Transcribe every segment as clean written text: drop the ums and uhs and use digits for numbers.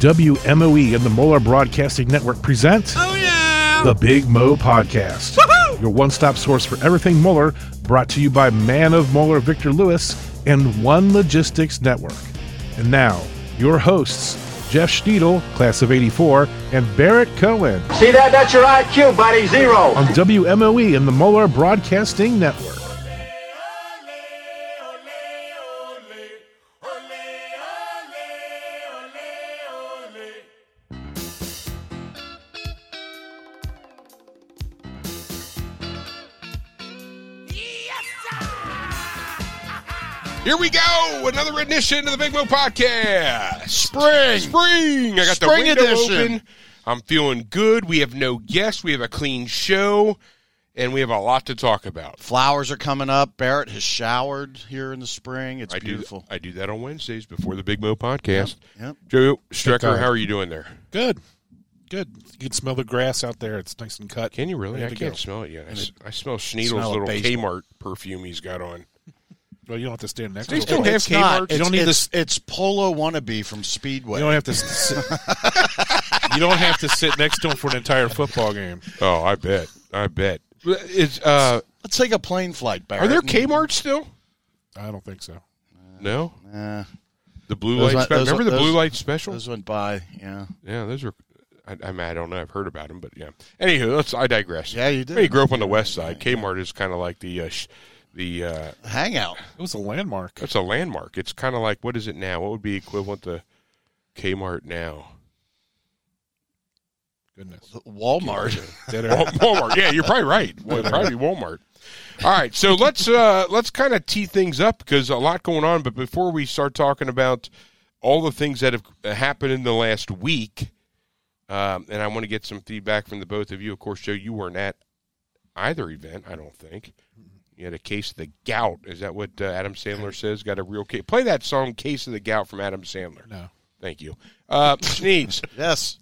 WMOE and the Moeller Broadcasting Network present the Big Moe Podcast. Woo-hoo! Your one-stop source for everything Moeller, brought to you by Man of Moeller Victor Lewis and One Logistics Network. And now, your hosts, Jeff Schnedl, class of 84, and Barrett Cohen. See that? That's your IQ, buddy. Zero. On WMOE and the Moeller Broadcasting Network. Here we go! Another edition of the Big Moe Podcast. Spring! I got spring the window edition. Open. I'm feeling good. We have no guests. We have a clean show, and we have a lot to talk about. Flowers are coming up. Barrett has showered here in the spring. It's beautiful. I do that on Wednesdays before the Big Moe Podcast. Yep. Joe Strecker, how are you doing there? Good. You can smell the grass out there. It's nice and cut. Can you really? I can't smell it yet. I smell Schneidl's little Kmart perfume he's got on. Well, you don't have to stand next to it. It's Polo Wannabe from Speedway. You don't have to sit next to him for an entire football game. Oh, I bet. Let's take a plane flight, Barrett. Are there Kmarts still? I don't think so. No? The blue light special. Remember the blue light special? Those went by, yeah. Yeah, those were... I don't know. I've heard about them, but yeah. Anywho, I digress. Yeah, you did. You grew up on the west side. Kmart is kind of like the... Hangout. It was a landmark. It's a landmark. It's kind of like, what is it now? What would be equivalent to Kmart now? Goodness. Walmart. Walmart. Yeah, you're probably right. Well, it'd probably be Walmart. All right, so let's kind of tee things up because a lot going on. But before we start talking about all the things that have happened in the last week, and I want to get some feedback from the both of you. Of course, Joe, you weren't at either event, I don't think. You had a case of the gout. Is that what Adam Sandler says? Got a real case. Play that song, Case of the Gout, from Adam Sandler. No. Thank you. Sneeds. Yes.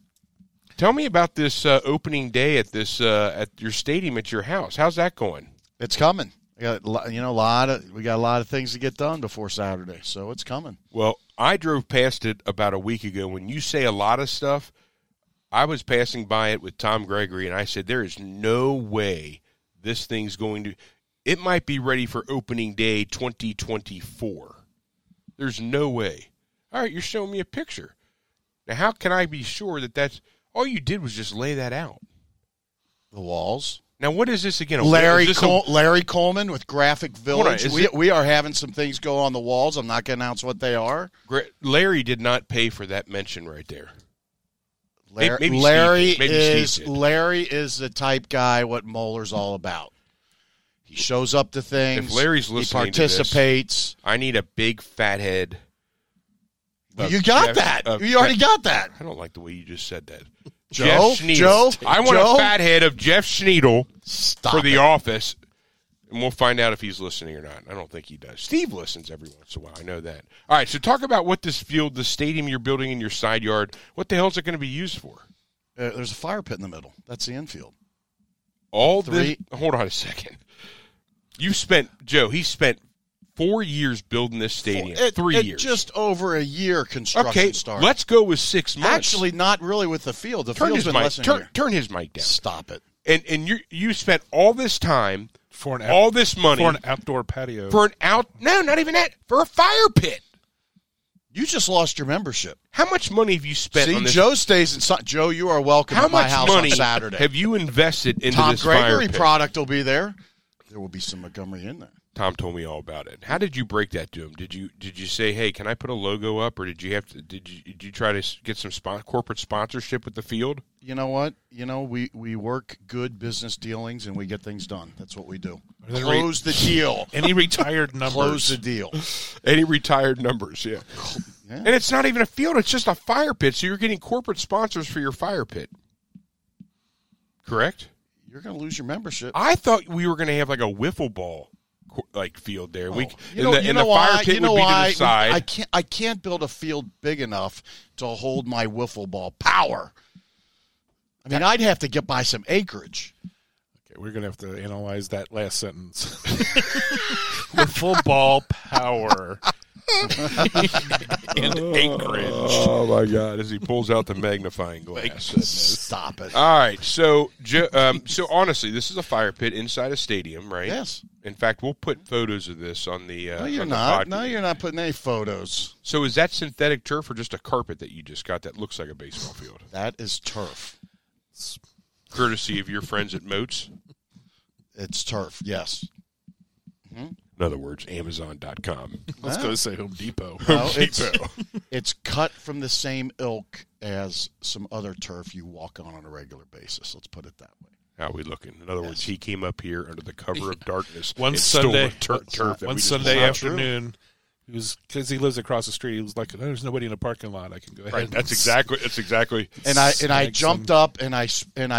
Tell me about this opening day at this at your stadium at your house. How's that going? It's coming. We got a lot of things to get done before Saturday, so it's coming. Well, I drove past it about a week ago. When you say a lot of stuff, I was passing by it with Tom Gregory, and I said, there is no way this thing's going to – it might be ready for opening day 2024. There's no way. All right, you're showing me a picture. Now, how can I be sure that that's all you did was just lay that out? The walls. Now, what is this again? Larry Coleman with Graphic Village. We are having some things go on the walls. I'm not going to announce what they are. Larry did not pay for that mention right there. Larry is the type guy what Moeller's all about. He shows up to things. If Larry's listening, he participates. I need a big fathead. You got that. You already got that. I don't like the way you just said that. Joe? I want a fathead of Jeff Schnedl for The Office, and we'll find out if he's listening or not. I don't think he does. Steve listens every once in a while. I know that. All right, so talk about what this field, the stadium you're building in your side yard, what the hell is it going to be used for? There's a fire pit in the middle. That's the infield. Hold on a second. He spent 4 years building this stadium. 3 years. Just over a year construction started. Let's go with 6 months. Actually, not really with the field. The field's been less than a year. Turn his mic down. Stop it. And you spent all this time, all this money. For an outdoor patio. No, not even that. For a fire pit. You just lost your membership. How much money have you spent on this? Joe stays inside. Joe, you are welcome at my house on Saturday. Have you invested into this fire pit? Tom Gregory product will be there. There will be some Montgomery in there. Tom told me all about it. How did you break that to him? Did you say, "Hey, can I put a logo up?" Or did you try to get some corporate sponsorship with the field? You know what? You know we work good business dealings and we get things done. That's what we do. Close the deal. Any retired numbers? Close the deal. Any retired numbers? Yeah. Yeah. And it's not even a field; it's just a fire pit. So you're getting corporate sponsors for your fire pit. Correct. You're going to lose your membership. I thought we were going to have like a wiffle ball field there. The fire pit would be to the side. I can't build a field big enough to hold my wiffle ball power. I mean, I'd have to get by some acreage. Okay, we're going to have to analyze that last sentence. Wiffle ball power. in Anchorage. Oh, my God, as he pulls out the magnifying glass. Stop it. All right, so honestly, this is a fire pit inside a stadium, right? Yes. In fact, we'll put photos of this on the podcast. No, you're not. No, you're not putting any photos. So is that synthetic turf or just a carpet that you just got that looks like a baseball field? That is turf. Courtesy of your friends at Moats? It's turf, yes. Mm-hmm. In other words, Amazon.com. Let's go say Home Depot. Home Depot. It's cut from the same ilk as some other turf you walk on a regular basis. Let's put it that way. How are we looking? In other words, he came up here under the cover of darkness. One Sunday afternoon, because he lives across the street, he was like, "There's nobody in the parking lot. I can go ahead." Right. That's exactly. And I jumped up and I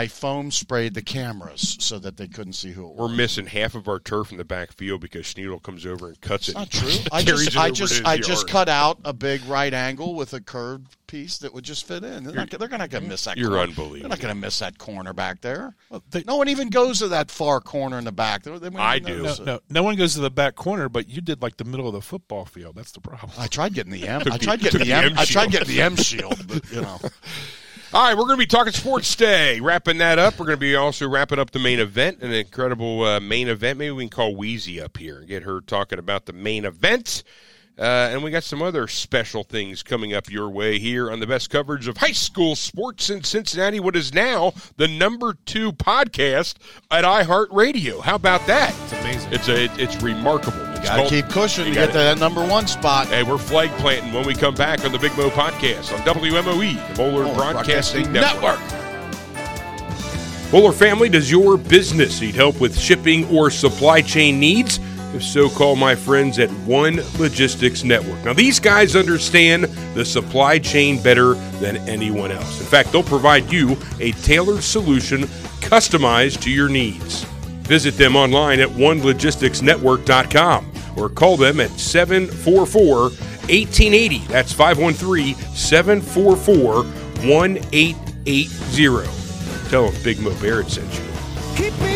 foam sprayed the cameras so that they couldn't see who it was. We're missing half of our turf in the backfield because Schnedl comes over and cuts it. That's not true. I just cut out a big right angle with a curved piece that would just fit in. They're not going to miss that corner. They're not going to miss that corner back there. Well, no one even goes to that far corner in the back. I do. No one goes to the back corner, but you did like the middle of the football field. That's the problem. I tried getting the M. I tried getting the M shield, but you know. All right, we're going to be talking sports day. Wrapping that up, we're going to be also wrapping up the main event, an incredible main event. Maybe we can call Wheezy up here and get her talking about the main event. And we got some other special things coming up your way here on the best coverage of high school sports in Cincinnati, what is now the #2 podcast at iHeartRadio. How about that? It's amazing. It's remarkable. You got to keep pushing to get to that #1 spot. Hey, we're flag planting when we come back on the Big Moe Podcast on WMOE, the Moeller Broadcasting Network. Moeller family, does your business need help with shipping or supply chain needs? If so, call my friends at One Logistics Network. Now, these guys understand the supply chain better than anyone else. In fact, they'll provide you a tailored solution customized to your needs. Visit them online at onelogisticsnetwork.com or call them at 744-1880. That's 513-744-1880. Tell them Big Moe Barrett sent you. Keep me.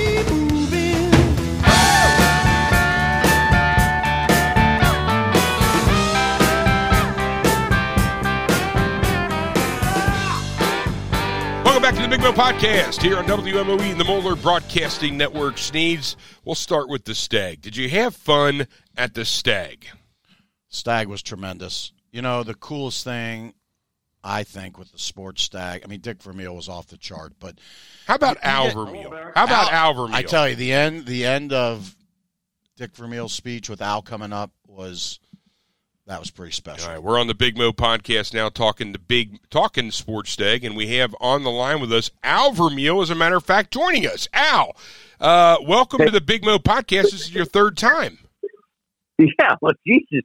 Back to the Big Moe Podcast here on WMOE and the Moeller Broadcasting Network. Sneeds, we'll start with the Stag. Did you have fun at the Stag? Stag was tremendous. You know, the coolest thing, I think, with the sports Stag, I mean, Dick Vermeil was off the chart, but... How about Al Vermeil? I tell you, the end of Dick Vermeil's speech with Al coming up was... That was pretty special. All right, we're on the Big Moe Podcast now talking sports day, and we have on the line with us Al Vermeil, as a matter of fact, joining us. Al, welcome to the Big Moe Podcast. This is your third time. Yeah, well, Jesus.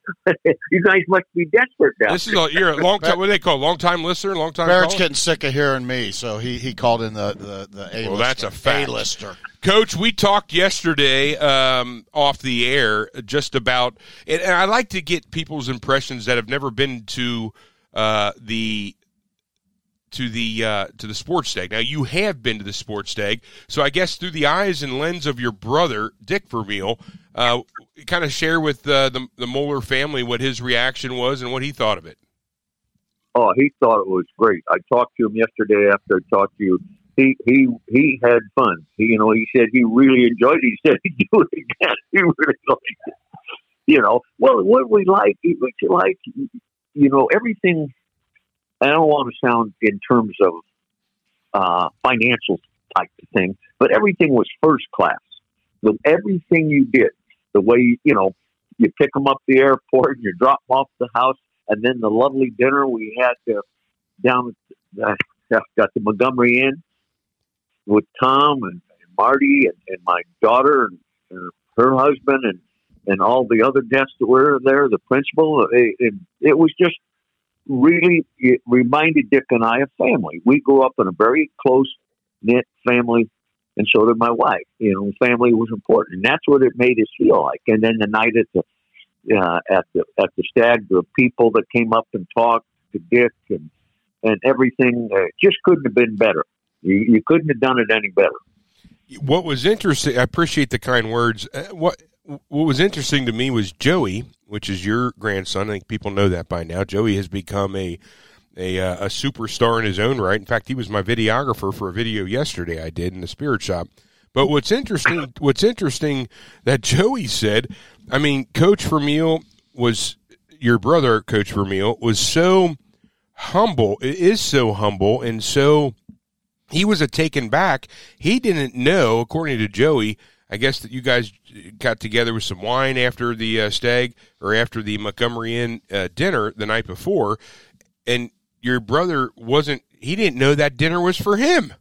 You guys must be desperate now. This is you're a long time, what do they call it? Long time listener, long time Barrett's caller? Getting sick of hearing me, so he called in the A-lister. Well, that's a fact. A-lister. Coach, we talked yesterday off the air just about, and I like to get people's impressions that have never been to the sports stag. Now, you have been to the sports stag, so I guess through the eyes and lens of your brother, Dick Vermeil, kind of share with the Moeller family what his reaction was and what he thought of it. Oh, he thought it was great. I talked to him yesterday after I talked to you. He had fun. He said he really enjoyed it. He said he'd do it again. He really liked it. Well, what we like, everything. I don't want to sound in terms of financial type of thing, but everything was first class. Everything you did, the way, you pick them up at the airport and you drop them off the house, and then the lovely dinner we had down at the Montgomery Inn with Tom and Marty and my daughter and her husband and all the other guests that were there, the principal. It was just really, it reminded Dick and I of family. We grew up in a very close-knit family, and so did my wife. Family was important, and that's what it made us feel like. And then the night at the Stag, the people that came up and talked to Dick and everything just couldn't have been better. You couldn't have done it any better. What was interesting, I appreciate the kind words. What was interesting to me was Joey, which is your grandson. I think people know that by now. Joey has become a superstar in his own right. In fact, he was my videographer for a video yesterday I did in the spirit shop. But what's interesting that Joey said, I mean, Coach Vermeil was your brother. Coach Vermeil was so humble. It is so humble, and so he was taken back. He didn't know, according to Joey, I guess, that you guys got together with some wine after the stag or after the Montgomery Inn dinner the night before, and your brother wasn't, he didn't know that dinner was for him.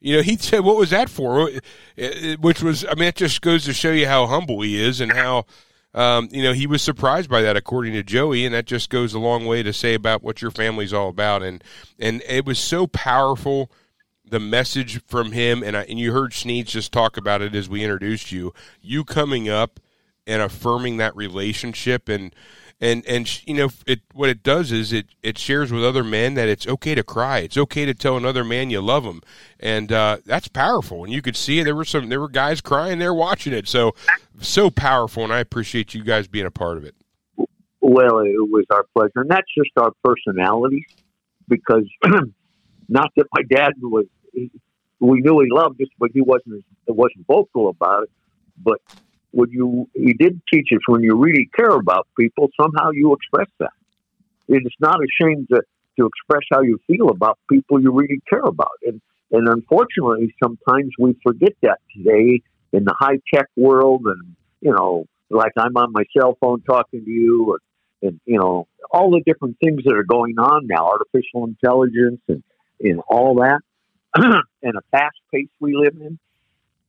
You know, he said, what was that for? Which was, I mean, it just goes to show you how humble he is and how, you know, he was surprised by that, according to Joey, and that just goes a long way to say about what your family's all about. And it was so powerful, the message from him, and you heard Sneeds just talk about it as we introduced you, you coming up and affirming that relationship, and you know, it, what it does is it shares with other men that it's okay to cry. It's okay to tell another man you love him. And that's powerful. And you could see it. There were guys crying there watching it. So powerful. And I appreciate you guys being a part of it. Well, it was our pleasure. And that's just our personalities, because not that my dad was, we knew he loved us, but he wasn't vocal about it. But he did teach us, when you really care about people, somehow you express that. It's not ashamed to express how you feel about people you really care about. And unfortunately, sometimes we forget that today in the high-tech world. And, you know, like I'm on my cell phone talking to you, and you know, all the different things that are going on now, artificial intelligence and all that, and a fast pace we live in.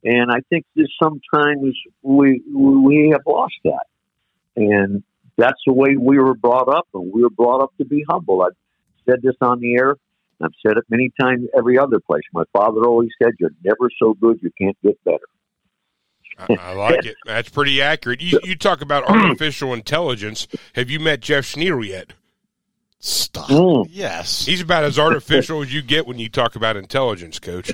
And I think that sometimes we have lost that. And that's the way we were brought up, and we were brought up to be humble. I've said this on the air, and I've said it many times every other place. My father always said, you're never so good you can't get better. I like it. That's pretty accurate. You talk about artificial intelligence. Have you met Jeff Schnedl yet? Stop. Yes. He's about as artificial as you get when you talk about intelligence, Coach.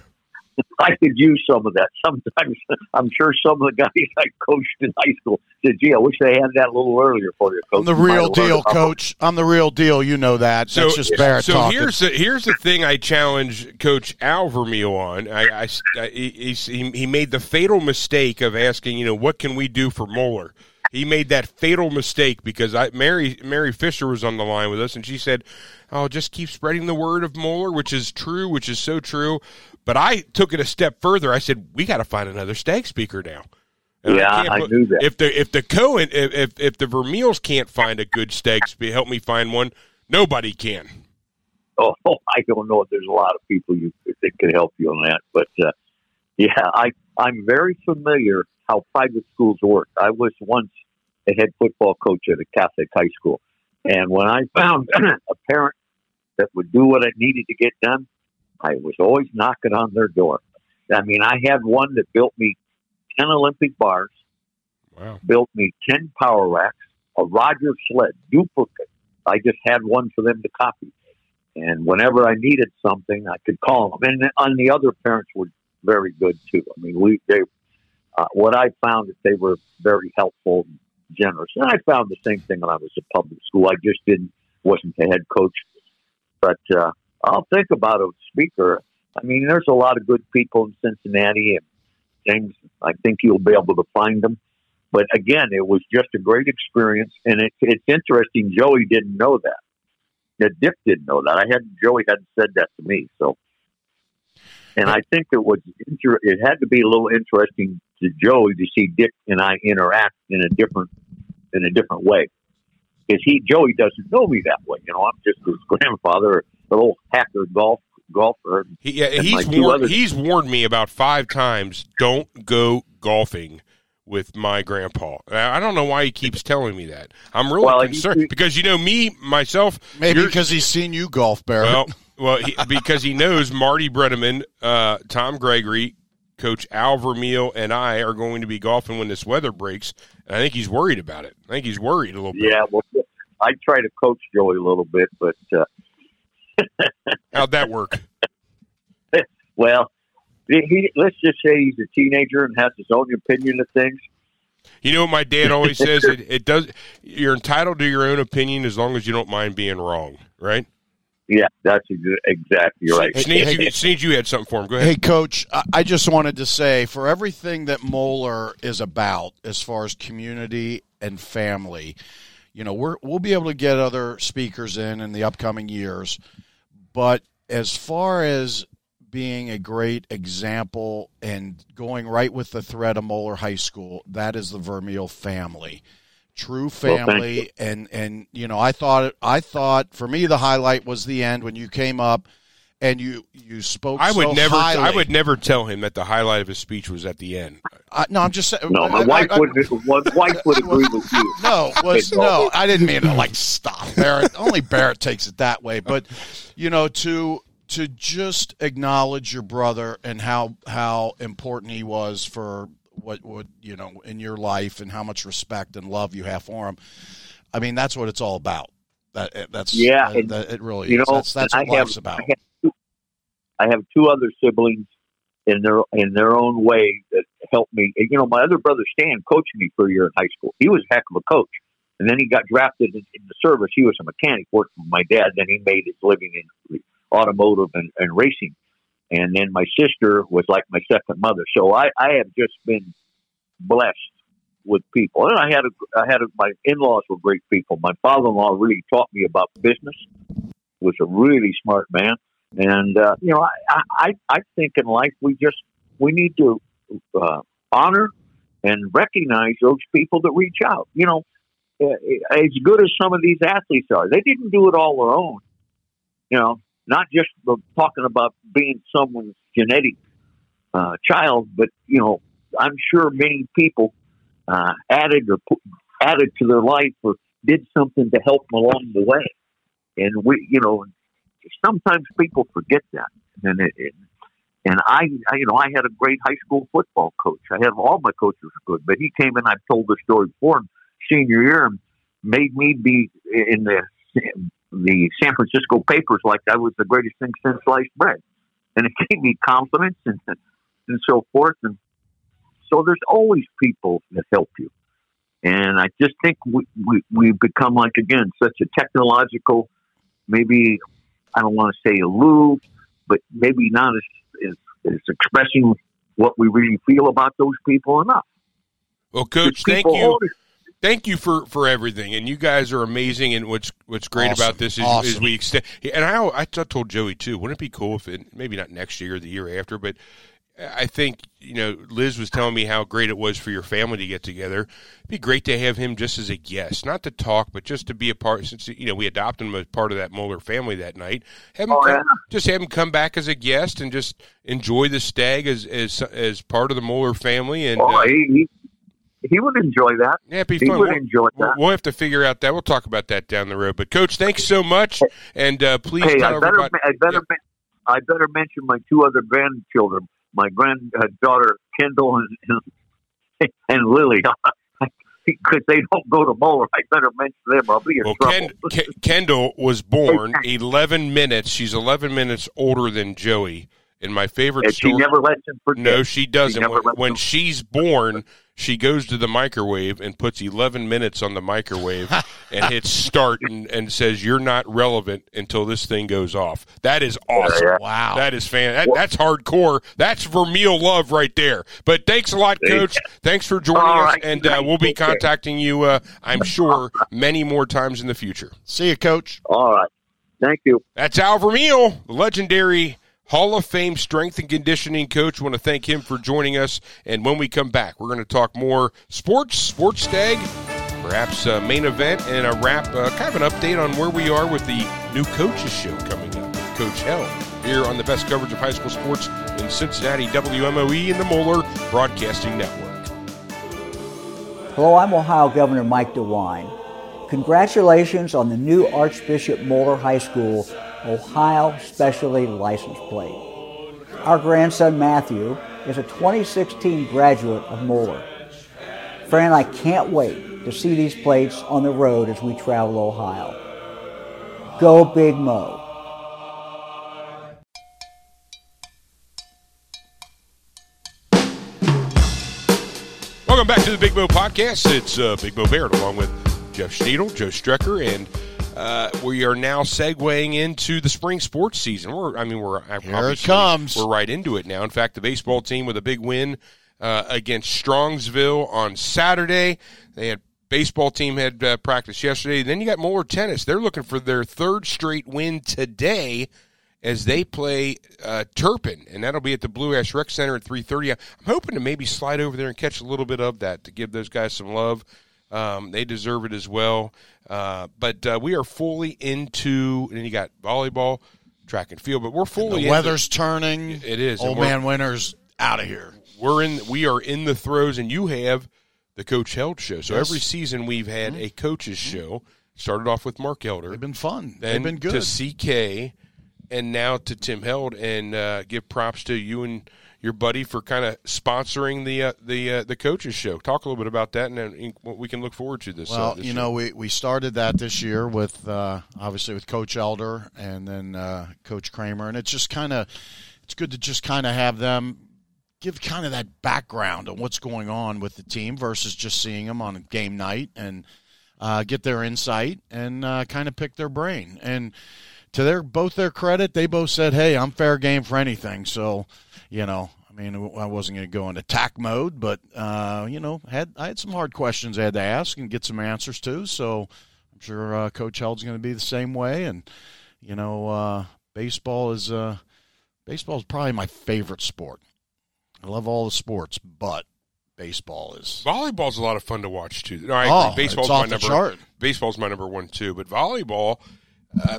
I could use some of that sometimes. I'm sure some of the guys I coached in high school said, gee, I wish they had that a little earlier for you, Coach. I'm the real deal, Coach. I'm the real deal. You know that. So, that's just Barrett talking. So here's the thing I challenge Coach Al Vermeil on. He made the fatal mistake of asking, you know, what can we do for Moeller? He made that fatal mistake because Mary Fisher was on the line with us, and she said, oh, just keep spreading the word of Moeller, which is true, which is so true. But I took it a step further. I said, we got to find another stag speaker now. And yeah, I knew that. If the Vermeils can't find a good stag speaker, help me find one, nobody can. Oh, I don't know if there's a lot of people that could help you on that. But, yeah, I'm very familiar how private schools work. I was once a head football coach at a Catholic high school. And when I found a parent that would do what it needed to get done, I was always knocking on their door. I mean, I had one that built me 10 Olympic bars, wow, built me 10 power racks, a Rogers sled, duplicate. I just had one for them to copy. And whenever I needed something, I could call them. And the other parents were very good, too. I mean, what I found is they were very helpful and generous. And I found the same thing when I was at public school. I just wasn't the head coach. But, I'll think about a speaker. I mean, there's a lot of good people in Cincinnati, and James, I think you'll be able to find them. But again, it was just a great experience, and it's interesting. Joey didn't know that. Dick didn't know that. Joey hadn't said that to me. So, and I think it had to be a little interesting to Joey to see Dick and I interact in a different way, because Joey doesn't know me that way. You know, I'm just his grandfather. The old hacker golfer. He's warned me about 5 times, don't go golfing with my grandpa. I don't know why he keeps telling me that. I'm really concerned because, you know, myself. Maybe because he's seen you golf, Barrett. Well, because he knows Marty Bredeman, Tom Gregory, Coach Al Vermeil, and I are going to be golfing when this weather breaks. And I think he's worried about it. I think he's worried a little bit. Yeah, well, I try to coach Joey a little bit, but how'd that work? Well, let's just say he's a teenager and has his own opinion of things. You know what my dad always says? It does. You're entitled to your own opinion as long as you don't mind being wrong, right? Yeah, that's exactly right. Sneed, you had something for him. Go ahead. Hey, Coach, I just wanted to say, for everything that Moeller is about as far as community and family, you know, we'll be able to get other speakers in the upcoming years. But as far as being a great example and going right with the thread of Moeller High School, that is the Vermeil family. True family, well, and you know, I thought for me the highlight was the end when you came up and you spoke. I would never tell him that the highlight of his speech was at the end. No, I'm just saying. No, my wife would agree with you. No, I didn't mean to like stop Barrett. Only Barrett takes it that way, but you know, to just acknowledge your brother and how important he was for. What you know in your life and how much respect and love you have for him. I mean, that's what it's all about. It really is. That's what life's about. I have two other siblings in their own way that helped me. You know, my other brother Stan coached me for a year in high school. He was a heck of a coach, and then he got drafted in the service. He was a mechanic, worked with my dad. Then he made his living in automotive and racing. And then my sister was like my second mother. So I have just been blessed with people. And my in-laws were great people. My father-in-law really taught me about business, was a really smart man. And, you know, I think in life we need to honor and recognize those people that reach out. You know, as good as some of these athletes are, they didn't do it all their own, you know. Not just talking about being someone's genetic child, but, you know, I'm sure many people added to their life or did something to help them along the way. And, you know, sometimes people forget that. And I you know, I had a great high school football coach. I had all my coaches were good, but he came in, I've told the story before, senior year, and made me be in the San Francisco papers like I was the greatest thing since sliced bread. And it gave me confidence and so forth. And so there's always people that help you. And I just think we've become, like, again, such a technological, maybe, I don't want to say aloof, but maybe not as expressing what we really feel about those people enough. Well, Coach, thank you. Thank you for everything, and you guys are amazing. And what's great about this is we extend. And I told Joey too. Wouldn't it be cool if maybe not next year or the year after, but I think you know Liz was telling me how great it was for your family to get together. It'd be great to have him just as a guest, not to talk, but just to be a part. Since you know we adopted him as part of that Moeller family that night, just have him come back as a guest and just enjoy the stag as part of the Moeller family. And he would enjoy that. Yeah, be fun. He would enjoy that. We'll have to figure out that. We'll talk about that down the road. But, Coach, thanks so much. And please tell everybody. I better mention my two other grandchildren, my granddaughter Kendall and Lily, because they don't go to Moeller. I better mention them. I'll be in trouble. Kendall was born 11 minutes. She's 11 minutes older than Joey. And my favorite story. She never lets him forget. No, she doesn't. When she's born, she goes to the microwave and puts 11 minutes on the microwave and hits start and says, "You're not relevant until this thing goes off." That is awesome. Yeah. Wow. That is fantastic. That's hardcore. That's Vermeil love right there. But thanks a lot, Coach. Thanks for joining us. And we'll be contacting you, I'm sure, many more times in the future. See you, Coach. All right. Thank you. That's Al Vermeil, the legendary Hall of Fame strength and conditioning coach. I want to thank him for joining us. And when we come back, we're going to talk more sports stag, perhaps a main event, and a wrap, kind of an update on where we are with the new coaches show coming up with Coach Hell here on the best coverage of high school sports in Cincinnati, WMOE and the Moeller Broadcasting Network. Hello, I'm Ohio Governor Mike DeWine. Congratulations on the new Archbishop Moeller High School Ohio Specialty License Plate. Our grandson Matthew is a 2016 graduate of Moeller. Fran and I can't wait to see these plates on the road as we travel Ohio. Go Big Moe! back to the Big Moe Podcast. It's Big Moe Barrett along with Jeff Schnedl, Joe Strecker, and we are now segueing into the spring sports season. Here it comes. We're right into it now. In fact, the baseball team with a big win against Strongsville on Saturday. Baseball team had practice yesterday. Then you got Moeller Tennis. They're looking for their third straight win today as they play Turpin, and that'll be at the Blue Ash Rec Center at 3:30. I'm hoping to maybe slide over there and catch a little bit of that to give those guys some love. They deserve it as well. But we are fully into, and you got volleyball, track and field, but we're fully into. The weather's turning. It is. Old man winter's out of here. We are in the throes, and you have the Coach Held Show. So yes. Every season we've had a coach's show. Started off with Mark Elder. They've been fun. They've been good. To CK, and now to Tim Held, and give props to you and your buddy for kind of sponsoring the coach's show. Talk a little bit about that, and then what we can look forward to this. Well, this year. we started that this year with obviously with Coach Elder and then Coach Kramer, and it's good to just kind of have them give kind of that background on what's going on with the team versus just seeing them on game night and get their insight and kind of pick their brain. And to both their credit, they both said, hey, I'm fair game for anything. So, I wasn't going to go into attack mode, but, I had some hard questions I had to ask and get some answers to. So I'm sure Coach Held's going to be the same way. And, baseball is probably my favorite sport. I love all the sports, but baseball is. Volleyball's a lot of fun to watch too. No, I agree. Baseball's my number one too, but volleyball.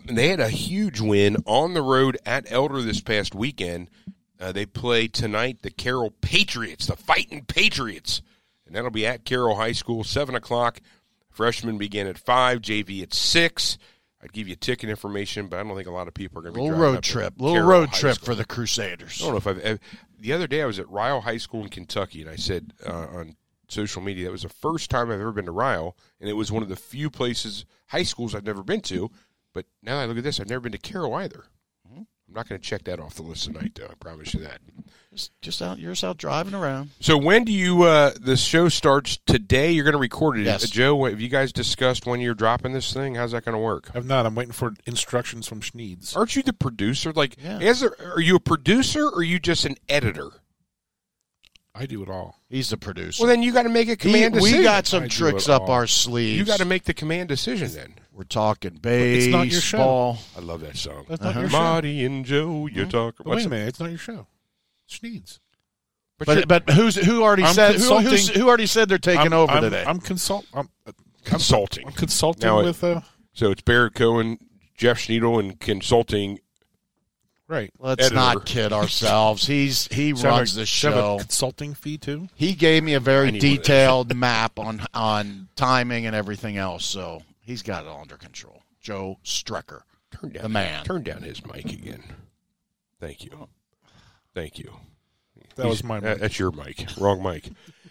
They had a huge win on the road at Elder this past weekend. They play tonight the Carroll Patriots, the Fighting Patriots, and that'll be at Carroll High School, 7:00. Freshmen begin at 5:00, JV at 6:00. I'd give you ticket information, but I don't think a lot of people are going to be driving up to Carroll High School. Little road trip for the Crusaders. I don't know if the other day I was at Ryle High School in Kentucky, and I said on social media that was the first time I've ever been to Ryle, and it was one of the few places, high schools I've never been to. But now that I look at this, I've never been to Carroll either. I'm not going to check that off the list tonight, though. I promise you that. You're just out driving around. So when do you the show starts today? You're going to record it. Yes. Joe, have you guys discussed when you're dropping this thing? How's that going to work? I've not. I'm waiting for instructions from Schneeds. Aren't you the producer? Are you a producer or are you just an editor? I do it all. He's the producer. Well, then you got to make a command decision. We got some tricks up our sleeves. You got to make the command decision then. We're talking baseball. It's not your show. I love that song. That's not your show. Marty and Joe, you're talking. Wait a minute, it's not your show. Schneeds. But who already said they're taking over today? I'm consulting. I'm consulting now with. So it's Barrett Cohen, Jeff Schnedl, and consulting. Right. Let's not kid ourselves. He runs the show. Have a consulting fee too. He gave me a very detailed map on timing and everything else. So he's got it all under control. Joe Strecker, the man. Turn down his mic again. Thank you. That was my mic. That's your mic. Wrong mic.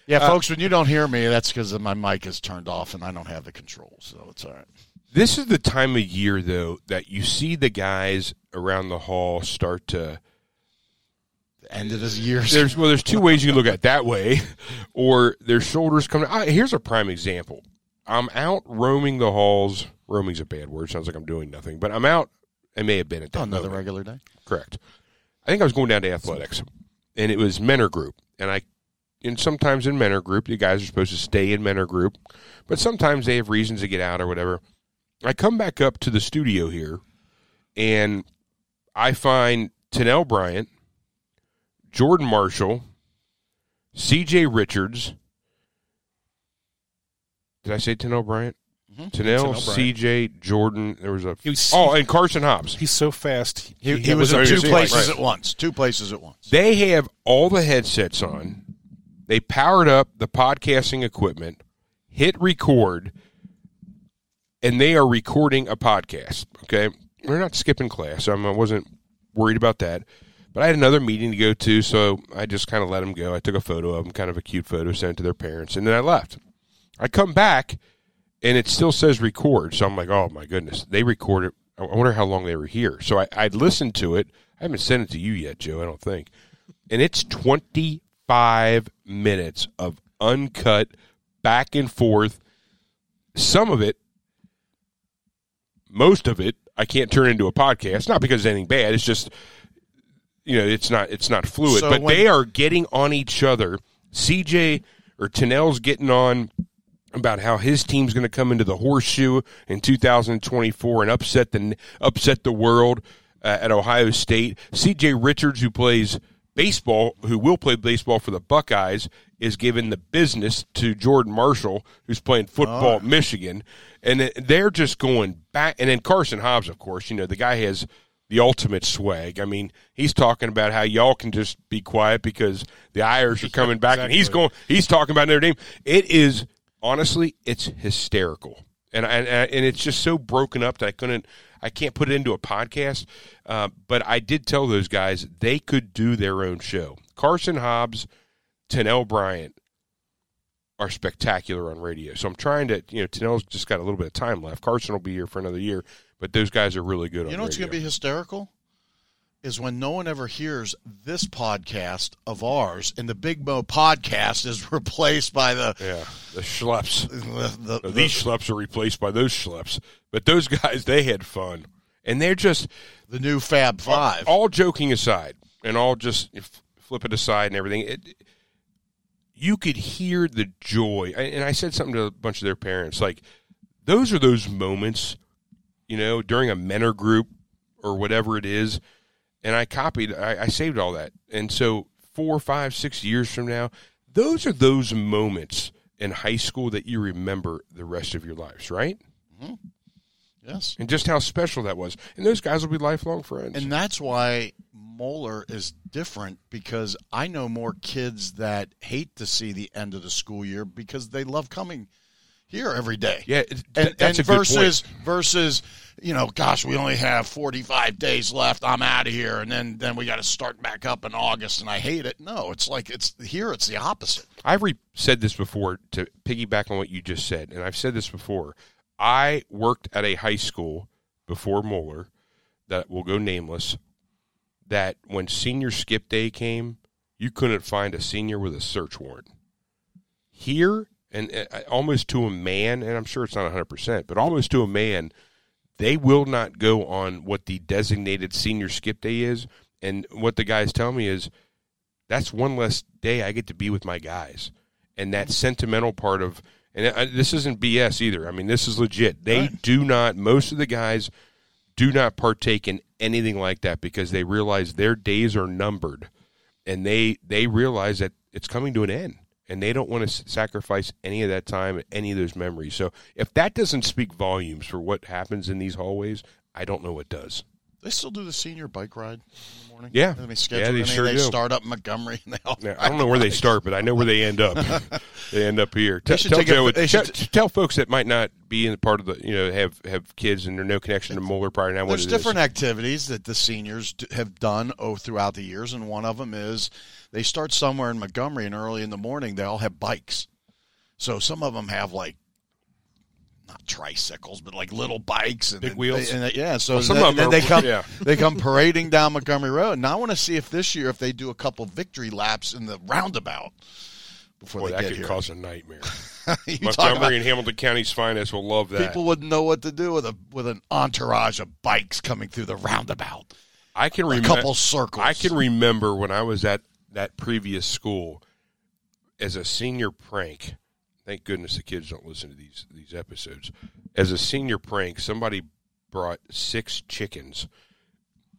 Yeah, folks, when you don't hear me, that's because my mic is turned off and I don't have the control. So it's all right. This is the time of year, though, that you see the guys around the hall start to – end of this year. There's two ways you can look at it. That way, or their shoulders come – here's a prime example. I'm out roaming the halls. Roaming's a bad word. Sounds like I'm doing nothing. But I'm out. I may have been at that. Another regular day. Correct. I think I was going down to athletics, and it was mentor group. And sometimes in mentor group, the guys are supposed to stay in mentor group, but sometimes they have reasons to get out or whatever. I come back up to the studio here, and I find Tenelle Bryant, Jordan Marshall, C.J. Richards, did I say Tenelle Bryant? Mm-hmm. Tenelle, C.J., Jordan. There was and Carson Hobbs. He's so fast. He was in two places at once. They have all the headsets on. They powered up the podcasting equipment, hit record, and they are recording a podcast. Okay, we're not skipping class. I wasn't worried about that. But I had another meeting to go to, so I just kind of let them go. I took a photo of them, kind of a cute photo, sent it to their parents, and then I left. I come back, and it still says record. So I'm like, oh, my goodness. They recorded. I wonder how long they were here. So I listened to it. I haven't sent it to you yet, Joe, I don't think. And it's 25 minutes of uncut, back and forth. Some of it, most of it, I can't turn into a podcast. Not because it's anything bad. It's just, you know, it's not fluid. So but they are getting on each other. CJ or Tenelle's getting on about how his team's going to come into the horseshoe in 2024 and upset the world at Ohio State. C.J. Richards, who will play baseball for the Buckeyes, is giving the business to Jordan Marshall, who's playing football at Michigan. And they're just going back. And then Carson Hobbs, of course, you know, the guy has the ultimate swag. I mean, he's talking about how y'all can just be quiet because the Irish are coming back. Exactly. And he's talking about Notre Dame. It is, honestly, it's hysterical. And it's just so broken up that I can't put it into a podcast. But I did tell those guys they could do their own show. Carson Hobbs, Tenelle Bryant are spectacular on radio. So I'm trying to, you know, Tenelle's just got a little bit of time left. Carson will be here for another year, but those guys are really good on radio. You know what's going to be hysterical is when no one ever hears this podcast of ours and the Big Moe Podcast is replaced by the schleps. These schleps are replaced by those schleps. But those guys, they had fun. And they're just the new Fab Five. All joking aside and all just flip it aside and everything, you could hear the joy. And I said something to a bunch of their parents, like, those are those moments, you know, during a mentor group or whatever it is. And I saved all that. And so 4, 5, 6 years from now, those are those moments in high school that you remember the rest of your lives, right? Mm-hmm. Yes. And just how special that was. And those guys will be lifelong friends. And that's why Moeller is different, because I know more kids that hate to see the end of the school year because they love coming here every day. Yeah, that's a versus good point. Versus, you know, gosh, we only have 45 days left. I'm out of here, and then we got to start back up in August, and I hate it. No, it's like it's here. It's the opposite. I've said this before to piggyback on what you just said, and I've said this before. I worked at a high school before Moeller that will go nameless. That when senior skip day came, you couldn't find a senior with a search warrant here. And almost to a man, and I'm sure it's not 100%, but almost to a man, they will not go on what the designated senior skip day is. And what the guys tell me is, that's one less day I get to be with my guys. And that sentimental part of, and this isn't BS either. I mean, this is legit. They do not, most of the guys do not partake in anything like that because they realize their days are numbered. And they realize that it's coming to an end. And they don't want to sacrifice any of that time, any of those memories. So if that doesn't speak volumes for what happens in these hallways, I don't know what does. They still do the senior bike ride in the morning? Yeah. They do. Start up Montgomery. And I don't know where they start, but I know where they end up. They end up here. Tell folks that might not be in the part of the, you know, have kids and they're no connection to Moeller prior now. There's different activities that the seniors have done throughout the years, and one of them is they start somewhere in Montgomery, and early in the morning they all have bikes. So some of them have, like, not tricycles, but like little bikes and big wheels. They come parading down Montgomery Road. And I want to see if this year, if they do a couple victory laps in the roundabout before they get here. That could cause a nightmare. Montgomery and Hamilton County's finest will love that. People wouldn't know what to do with an entourage of bikes coming through the roundabout. I can remember a couple circles. I can remember when I was at that previous school as a senior prank. Thank goodness the kids don't listen to these episodes. As a senior prank, somebody brought 6 chickens,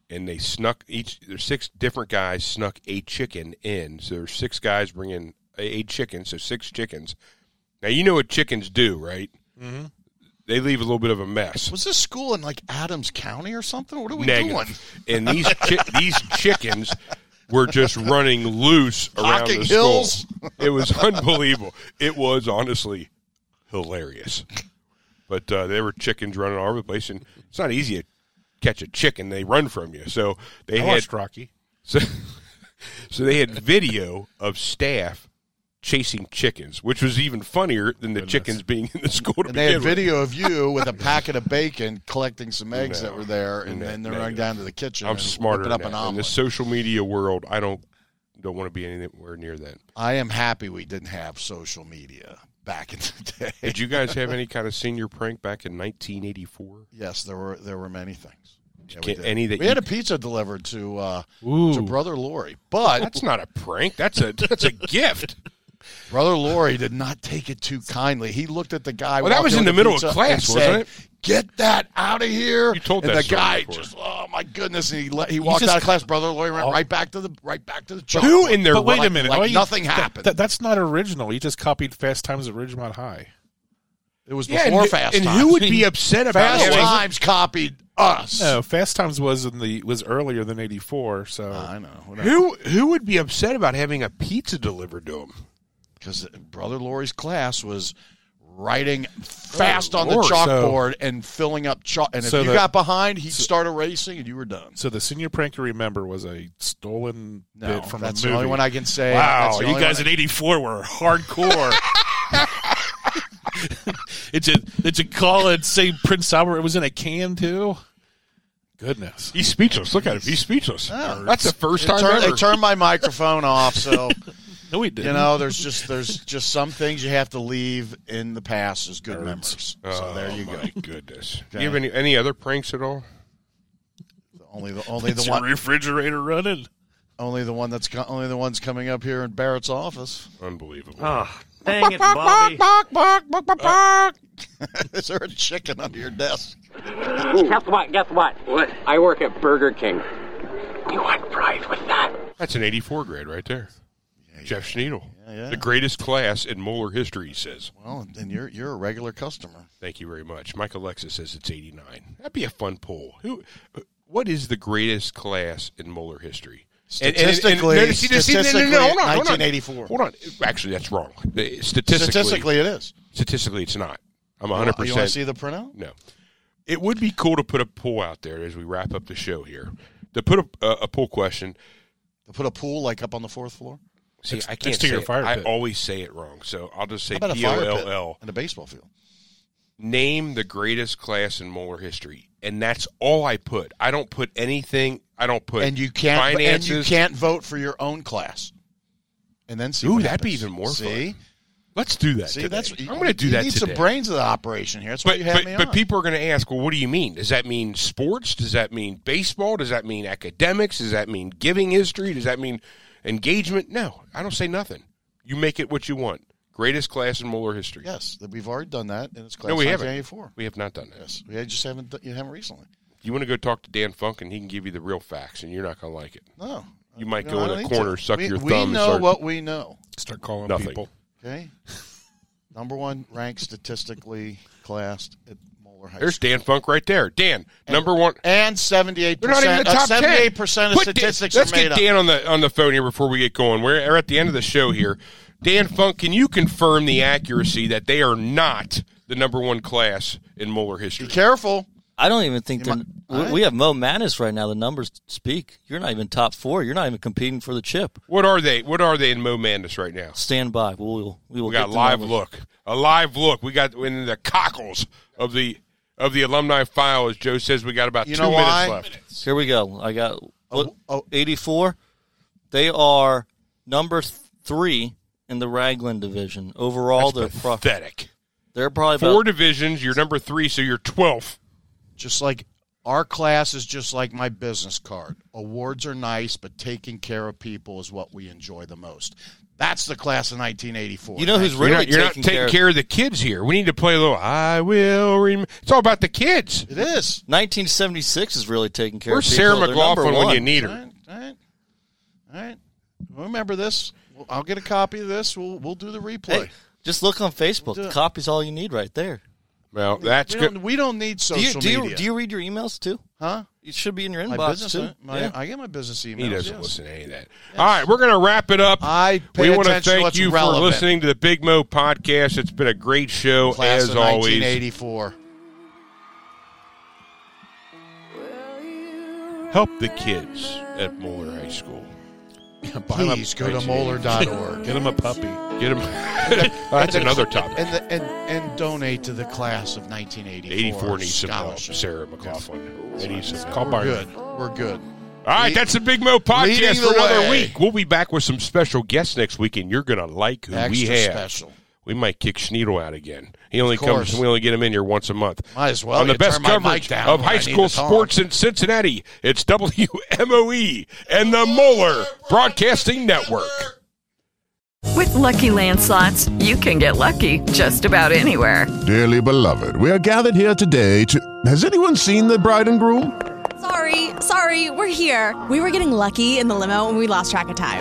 and they snuck each. There's 6 different guys snuck a chicken in. So there's 6 guys bringing a chicken, so 6 chickens. Now you know what chickens do, right? Mm-hmm. They leave a little bit of a mess. Was this school in like Adams County or something? What are we doing? And these chickens. We're just running loose around the hills. School. It was unbelievable. It was honestly hilarious. But there were chickens running all over the place, and it's not easy to catch a chicken. They run from you. So they watched Rocky. So they had video of staff chasing chickens, which was even funnier than the chickens being in the school to begin with. And they had video of you with a packet of bacon collecting some eggs that were there, and then they're running down to the kitchen. I'm smarter than that. In the social media world, I don't don't want to be anywhere near that. I am happy we didn't have social media back in the day. Did you guys have any kind of senior prank back in 1984? Yes, there were many things. Yeah, we had a pizza delivered to Brother Laurie, but that's not a prank. That's a gift. Brother Laurie did not take it too kindly. He looked at the guy. Well, that was in the middle of class, wasn't it? Get that out of here! You told that story before. Just, oh my goodness! And he walked out of class. Brother Laurie went right back to the truck. Who in there? But wait a minute! Nothing happened. That's not original. You just copied Fast Times at Ridgemont High. It was before Fast Times. And who would be upset about Fast Times copied us? No, Fast Times was earlier than 84. So I know. Whatever. Who would be upset about having a pizza delivered to him? Because Brother Laurie's class was writing fast on the chalkboard and filling up chalk. And if you got behind, he'd start erasing, and you were done. So the senior prank I remember was a stolen bit from a movie. That's the only one I can say. Wow, you guys at 84 were hardcore. It's a call at St. Prince Albert. It was in a can, too. Goodness. He's speechless. Look at him. He's speechless. Oh, that's the first time ever. They turned my microphone off, so... No, we didn't. You know, there's just some things you have to leave in the past as good memories. So there you go. My goodness. Okay. Do you have any other pranks at all? Only the one refrigerator running. Only the one's coming up here in Barrett's office. Unbelievable. Oh, dang it, Bobby. Is there a chicken under your desk? Guess what? What? I work at Burger King. You want fries with that? That's an 84 grade right there. Jeff Schnedl, the greatest class in Moeller history, he says. Well, then you're a regular customer. Thank you very much. Mike Alexis says it's 89. That'd be a fun poll. What is the greatest class in Moeller history? Statistically, hold on. 1984. Hold on. Actually, that's wrong. Statistically, it is. Statistically, it's not. I'm 100%. You want to see the printout? No. It would be cool to put a poll out there as we wrap up the show here. To put a poll question. To put a pool like up on the fourth floor? See, I can't say it. I always say it wrong, so I'll just say POLL. In a baseball field. Name the greatest class in Moeller history, and that's all I put. I don't put anything. I don't put finances. And you can't vote for your own class. And then see what happens. That'd be even more fun. Let's do that. See, I'm going to do that today. You need some brains of the operation here. That's what you have me on. But people are going to ask, well, what do you mean? Does that mean sports? Does that mean baseball? Does that mean academics? Does that mean giving history? Does that mean... engagement? No, I don't say nothing. You make it what you want. Greatest class in Moeller history. Yes, we've already done that, and it's class 1984. No, we have not done that. Yes, we just haven't. You haven't recently. You want to go talk to Dan Funk, and he can give you the real facts, and you're not going to like it. No, you might go in a corner, suck your thumb. We know what we know. Start calling people. Okay. Number one ranked statistically classed at Moeller High School. There's Dan Funk right there. Dan, number one. And 78%. They're not even the top 10. 78% of statistics are made up. Let's get Dan on the phone here before we get going. We're at the end of the show here. Dan Funk, can you confirm the accuracy that they are not the number one class in Moeller history? Be careful. I don't even think we have Moe Madness right now. The numbers speak. You're not even top four. You're not even competing for the chip. What are they in Moe Madness right now? Stand by. We got a live look. We got in the cockles of the alumni file, as Joe says. We got about 2 minutes left. Here we go. I got 84. They are number three in the Ragland division overall. That's pathetic. They're probably four divisions. You're number three, so you're 12th. Just like our class is just like my business card. Awards are nice, but taking care of people is what we enjoy the most. That's the class of 1984. You know who's really you're not taking care of the kids here. We need to play a little I will remember. It's all about the kids. It is. 1976 is really taking care of people. Where's Sarah McLaughlin when you need her? All right. Remember this. I'll get a copy of this. We'll do the replay. Hey, just look on Facebook. The copy's all you need right there. Well, that's good. We don't need social media. Do you read your emails, too? Huh? It should be in your inbox, too. I get my business emails. He doesn't listen to any of that. Yes. All right, we're going to wrap it up. We want to thank you for listening to the Big Moe Podcast. It's been a great show, as always. 1984. Help the kids at Moeller High School. Please go to Moeller.org. Get him a puppy. Get him. That's another topic. And donate to the class of 1984. 84 needs some help. Sarah McLaughlin. Call by her. We're good. All right, that's the Big Moe Podcast for another week. We'll be back with some special guests next week, and you're going to like who we have. Special. We might kick Schnedl out again. He only comes, we only get him in here once a month. Might as well. On the best coverage of high school sports in Cincinnati, it's WMOE and the Moeller Broadcasting Network. With Lucky Land Slots, you can get lucky just about anywhere. Dearly beloved, we are gathered here today to... Has anyone seen the bride and groom? Sorry, we're here. We were getting lucky in the limo and we lost track of time.